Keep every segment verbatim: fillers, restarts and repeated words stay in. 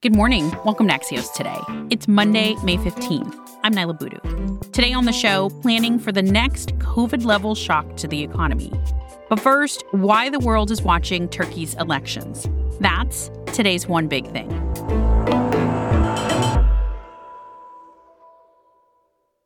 Good morning. Welcome to Axios Today. It's Monday, May fifteenth. I'm Niala Boodhoo. Today on the show, planning for the next COVID-level shock to the economy. But first, why the world is watching Turkey's elections. That's today's one big thing.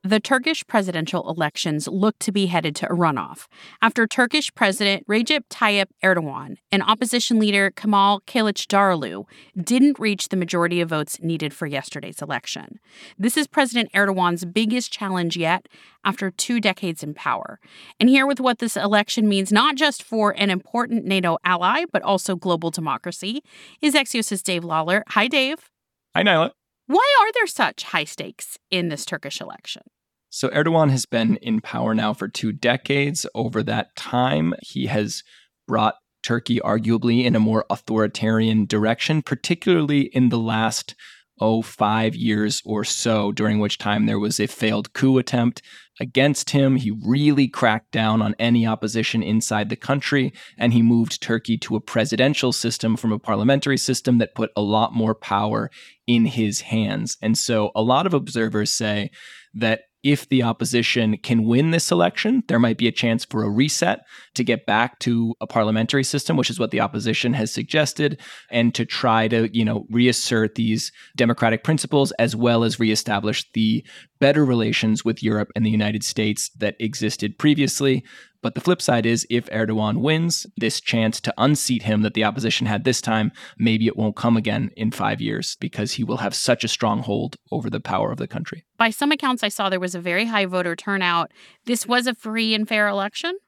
The Turkish presidential elections look to be headed to a runoff after Turkish President Recep Tayyip Erdoğan and opposition leader Kemal Kılıçdaroğlu didn't reach the majority of votes needed for yesterday's election. This is President Erdoğan's biggest challenge yet after two decades in power. And here with what this election means not just for an important NATO ally, but also global democracy, is Axios' Dave Lawler. Hi, Dave. Hi, Niala. Why are there such high stakes in this Turkish election? So Erdogan has been in power now for two decades. Over that time, he has brought Turkey arguably in a more authoritarian direction, particularly in the last, oh, five years or so, during which time there was a failed coup attempt against him. He really cracked down on any opposition inside the country, and he moved Turkey to a presidential system from a parliamentary system that put a lot more power in his hands. And so a lot of observers say that if the opposition can win this election, there might be a chance for a reset to get back to a parliamentary system, which is what the opposition has suggested, and to try to, you know, reassert these democratic principles as well as reestablish the better relations with Europe and the United States that existed previously. But the flip side is if Erdogan wins, this chance to unseat him that the opposition had this time, maybe it won't come again in five years because he will have such a strong hold over the power of the country. By some accounts, I saw there was a very high voter turnout. This was a free and fair election?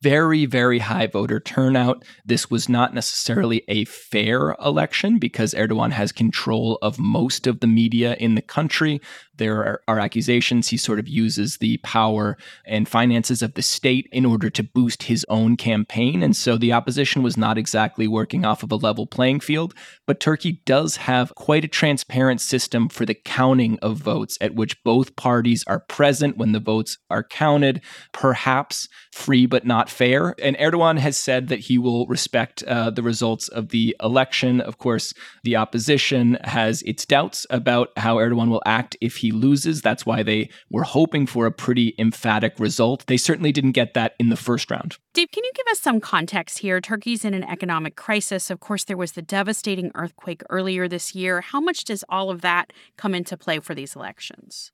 Very, very high voter turnout. This was not necessarily a fair election because Erdogan has control of most of the media in the country. There are, are accusations he sort of uses the power and finances of the state in order to boost his own campaign. And so the opposition was not exactly working off of a level playing field. But Turkey does have quite a transparent system for the counting of votes at which both parties are present when the votes are counted, perhaps free but not fair. And Erdogan has said that he will respect uh, the results of the election. Of course, the opposition has its doubts about how Erdogan will act if he He loses. That's why they were hoping for a pretty emphatic result. They certainly didn't get that in the first round. Dave, can you give us some context here? Turkey's in an economic crisis. Of course, there was the devastating earthquake earlier this year. How much does all of that come into play for these elections?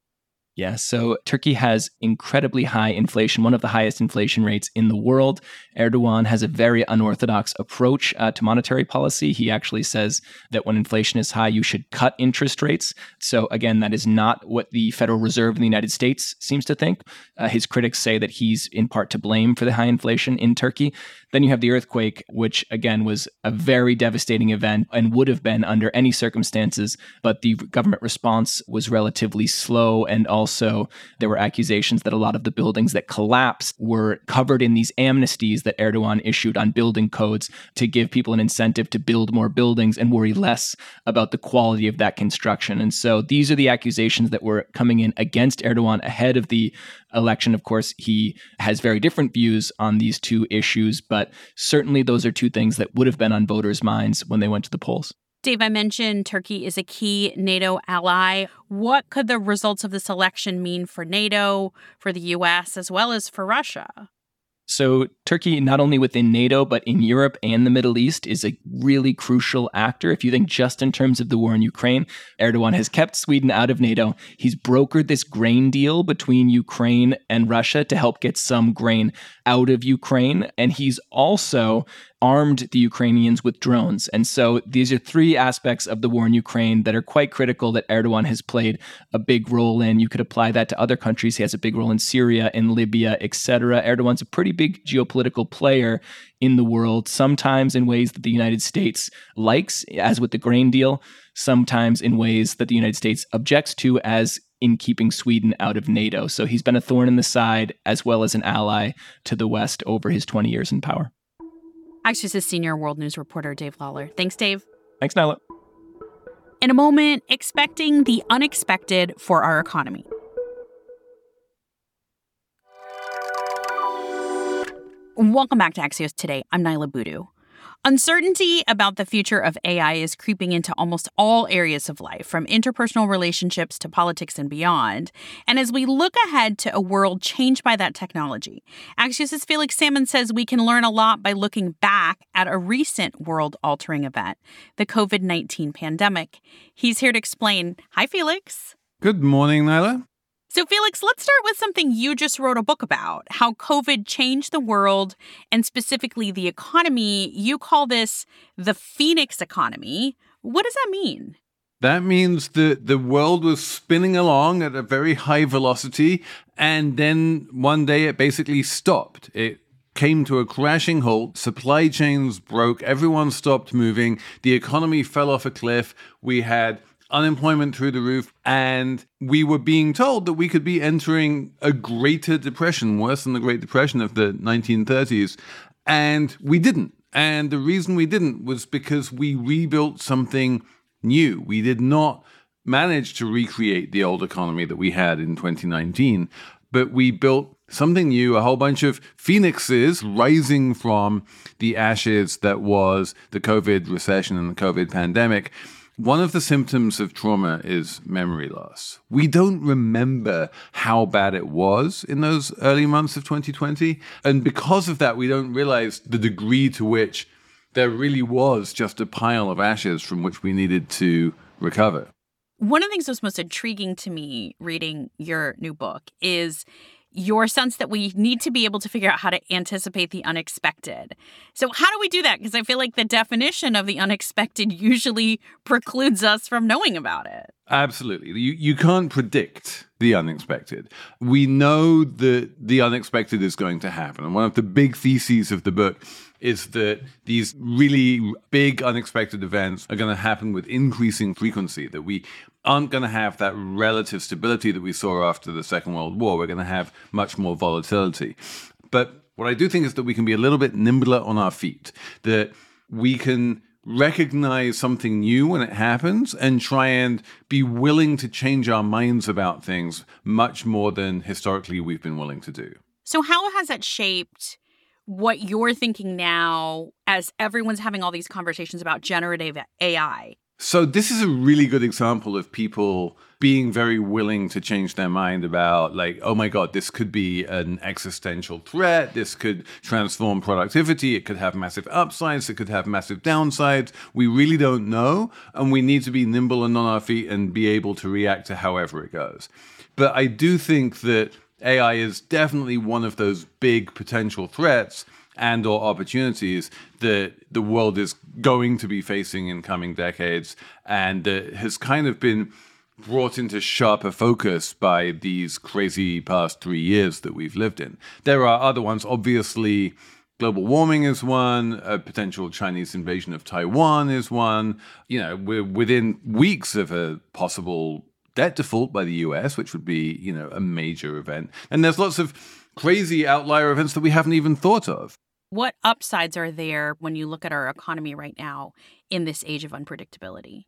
Yeah, so Turkey has incredibly high inflation, one of the highest inflation rates in the world. Erdogan has a very unorthodox approach uh, to monetary policy. He actually says that when inflation is high, you should cut interest rates. So again, that is not what the Federal Reserve in the United States seems to think. Uh, his critics say that he's in part to blame for the high inflation in Turkey. Then you have the earthquake, which again was a very devastating event and would have been under any circumstances, but the government response was relatively slow, and all Also, there were accusations that a lot of the buildings that collapsed were covered in these amnesties that Erdogan issued on building codes to give people an incentive to build more buildings and worry less about the quality of that construction. And so these are the accusations that were coming in against Erdogan ahead of the election. Of course, he has very different views on these two issues, but certainly those are two things that would have been on voters' minds when they went to the polls. Dave, I mentioned Turkey is a key NATO ally. What could the results of this election mean for NATO, for the U S, as well as for Russia? So Turkey, not only within NATO, but in Europe and the Middle East, is a really crucial actor. If you think just in terms of the war in Ukraine, Erdogan has kept Sweden out of NATO. He's brokered this grain deal between Ukraine and Russia to help get some grain out of Ukraine. And he's also armed the Ukrainians with drones. And so these are three aspects of the war in Ukraine that are quite critical that Erdogan has played a big role in. You could apply that to other countries. He has a big role in Syria, in Libya, et cetera. Erdogan's a pretty big geopolitical player in the world, sometimes in ways that the United States likes, as with the grain deal, sometimes in ways that the United States objects to, as in keeping Sweden out of NATO. So he's been a thorn in the side as well as an ally to the West over his twenty years in power. Axios' senior world news reporter, Dave Lawler. Thanks, Dave. Thanks, Niala. In a moment, expecting the unexpected for our economy. Welcome back to Axios Today. I'm Niala Boodhoo. Uncertainty about the future of A I is creeping into almost all areas of life, from interpersonal relationships to politics and beyond. And as we look ahead to a world changed by that technology, Axios' Felix Salmon says we can learn a lot by looking back at a recent world-altering event, the covid nineteen pandemic. He's here to explain. Hi, Felix. Good morning, Niala. So, Felix, let's start with something you just wrote a book about, how COVID changed the world and specifically the economy. You call this the Phoenix economy. What does that mean? That means the, the world was spinning along at a very high velocity, and then one day it basically stopped. It came to a crashing halt. Supply chains broke. Everyone stopped moving. The economy fell off a cliff. We had unemployment through the roof, and we were being told that we could be entering a greater depression, worse than the Great Depression of the nineteen thirties, and we didn't. And the reason we didn't was because we rebuilt something new. We did not manage to recreate the old economy that we had in twenty nineteen, but we built something new, a whole bunch of phoenixes rising from the ashes that was the COVID recession and the COVID pandemic. One of the symptoms of trauma is memory loss. We don't remember how bad it was in those early months of twenty twenty. And because of that, we don't realize the degree to which there really was just a pile of ashes from which we needed to recover. One of the things that was most intriguing to me reading your new book is your sense that we need to be able to figure out how to anticipate the unexpected. So how do we do that? Because I feel like the definition of the unexpected usually precludes us from knowing about it. Absolutely. You you can't predict the unexpected. We know that the unexpected is going to happen. And one of the big theses of the book is that these really big unexpected events are going to happen with increasing frequency, that we aren't going to have that relative stability that we saw after the Second World War. We're going to have much more volatility. But what I do think is that we can be a little bit nimbler on our feet, that we can recognize something new when it happens and try and be willing to change our minds about things much more than historically we've been willing to do. So how has that shaped what you're thinking now as everyone's having all these conversations about generative A I? So this is a really good example of people being very willing to change their mind about, like, oh my God, this could be an existential threat. This could transform productivity. It could have massive upsides. It could have massive downsides. We really don't know. And we need to be nimble and on our feet and be able to react to however it goes. But I do think that A I is definitely one of those big potential threats and or opportunities that the world is going to be facing in coming decades, and that has kind of been brought into sharper focus by these crazy past three years that we've lived in. There are other ones. Obviously, global warming is one. A potential Chinese invasion of Taiwan is one. You know, we're within weeks of a possible debt default by the U S, which would be, you know, a major event. And there's lots of crazy outlier events that we haven't even thought of. What upsides are there when you look at our economy right now in this age of unpredictability?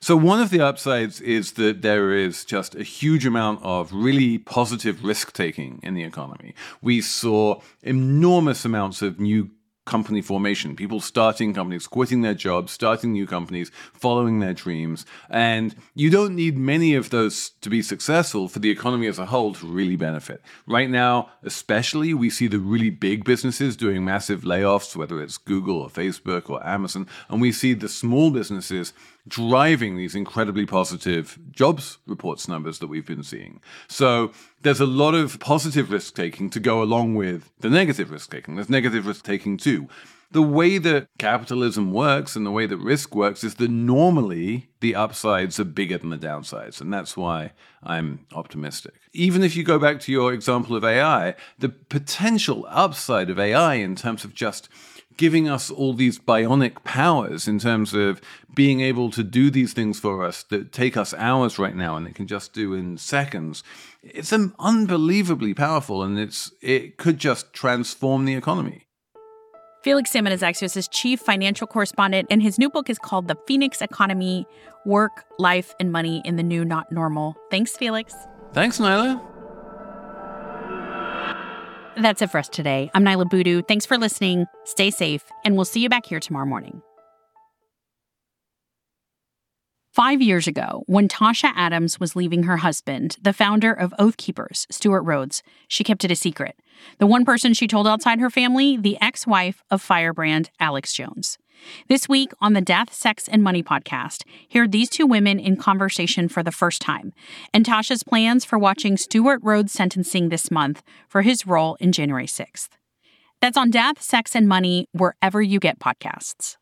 So one of the upsides is that there is just a huge amount of really positive risk-taking in the economy. We saw enormous amounts of new company formation, people starting companies, quitting their jobs, starting new companies, following their dreams. And you don't need many of those to be successful for the economy as a whole to really benefit. Right now, especially, we see the really big businesses doing massive layoffs, whether it's Google or Facebook or Amazon, and we see the small businesses driving these incredibly positive jobs reports numbers that we've been seeing. So there's a lot of positive risk-taking to go along with the negative risk-taking. There's negative risk-taking too. The way that capitalism works and the way that risk works is that normally the upsides are bigger than the downsides. And that's why I'm optimistic. Even if you go back to your example of A I, the potential upside of A I in terms of just giving us all these bionic powers, in terms of being able to do these things for us that take us hours right now and it can just do in seconds, it's unbelievably powerful, and it's it could just transform the economy. Felix Salmon is Axios' chief financial correspondent, and his new book is called The Phoenix Economy: Work, Life, and Money in the New Not Normal. Thanks, Felix. Thanks, Niala. That's it for us today. I'm Niala Boodhoo. Thanks for listening. Stay safe, and we'll see you back here tomorrow morning. Five years ago, when Tasha Adams was leaving her husband, the founder of Oath Keepers, Stuart Rhodes, she kept it a secret. The one person she told outside her family, the ex-wife of firebrand Alex Jones. This week on the Death, Sex, and Money podcast, hear these two women in conversation for the first time, and Tasha's plans for watching Stuart Rhodes' sentencing this month for his role in January sixth. That's on Death, Sex, and Money, wherever you get podcasts.